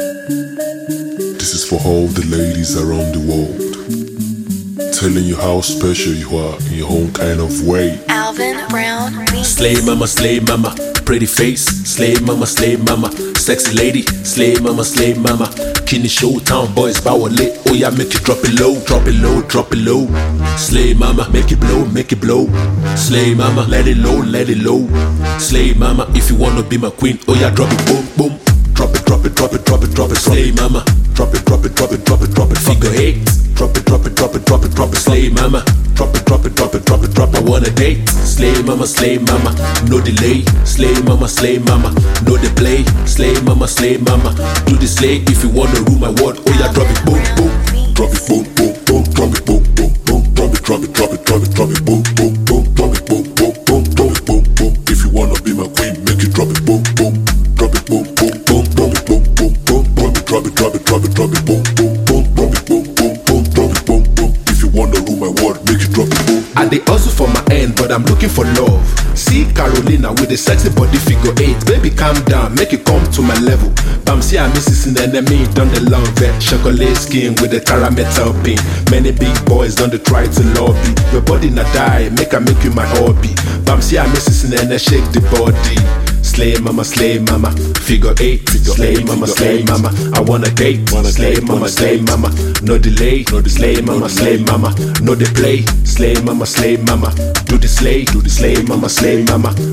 This is for all the ladies around the world, telling you how special you are in your own kind of way. Alvin Brown. Slay mama, pretty face. Slay mama, sexy lady. Slay mama, kidney showtime boys bow late. Oh yeah, make it drop it low, drop it low, drop it low. Slay mama, make it blow, make it blow. Slay mama, let it low, let it low. Slay mama, if you wanna be my queen, oh yeah, drop it boom boom. Drop it, drop it, drop it, drop it, drop it. Slay mama, drop it, drop it, drop it, drop it, drop it. Figure eight. Drop it, drop it, drop it, drop it, drop it. Slay mama, drop it, drop it, drop it, drop it, drop it. I wanna date. Slay mama, no delay. Slay mama, no delay. Slay mama, do the slay if you wanna rule my world. Oh yeah, drop it, boom boom. Drop it, boom boom boom. Drop it, boom boom boom. Drop it, drop it, drop it, drop it, drop it. Boom boom boom. Drop it, boom boom boom. Drop it, boom boom. If you wanna be my queen, make it drop it, boom boom. Drop it, boom boom. Drop it, drop it, drop it, drop it, boom, boom, boom, drop it, boom, boom, boom, drop it, boom, boom. If you wanna rule my world, make it drop it, boom. I dey hustle for my end, but I'm looking for love. See Carolina with a sexy body figure eight. Baby, calm down, make it come to my level. Bam, see I miss an enemy, done the long vet. Chocolate skin with a caramel pin. Many big boys done the try to lobby. Your body na die, make I make you my hobby. Bam, see I miss an enemy, shake the body. Slay mama, figure eight. Slay mama, I wanna date. Slay mama, no delay. Slay mama, no delay. Slay mama, do the slay. Slay mama,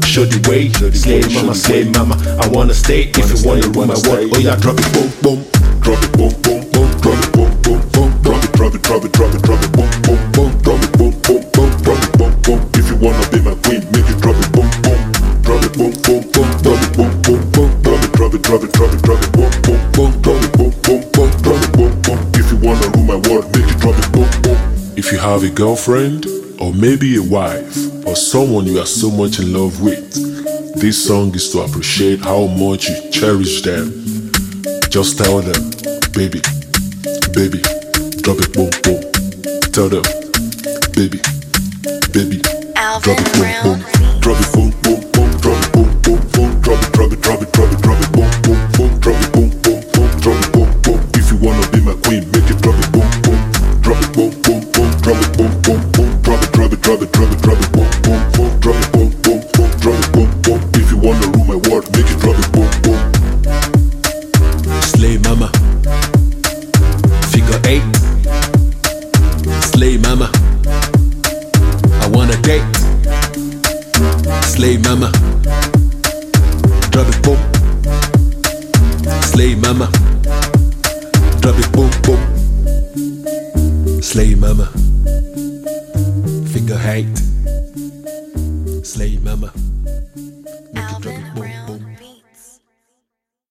show the way. Slay mama, I wanna stay. If you wanna rule my world, oh yeah, drop it, boom boom. Drop it, boom boom boom. Drop it, boom boom boom. Drop it, drop it, drop it, drop it, drop it, boom boom boom. Drop it, boom boom boom. Drop it, boom boom. If you wanna be my queen, make it drop it, boom boom. Drop it, boom boom boom. Drop it, drop it, drop it, boom, boom, boom, drop it, boom, boom, boom, drop it, boom, boom. If you wanna rule my world, make it drop it, boom, boom. If you have a girlfriend, or maybe a wife, or someone you are so much in love with, this song is to appreciate how much you cherish them. Just tell them, baby, baby, drop it, boom, boom. Tell them, baby, baby, drop it, boom, boom, drop it, boom, boom. Slay mama, I wanna date. Slay mama, drop it boom. Slay mama, drop it boom boom. Slay mama, figure eight. Slay mama.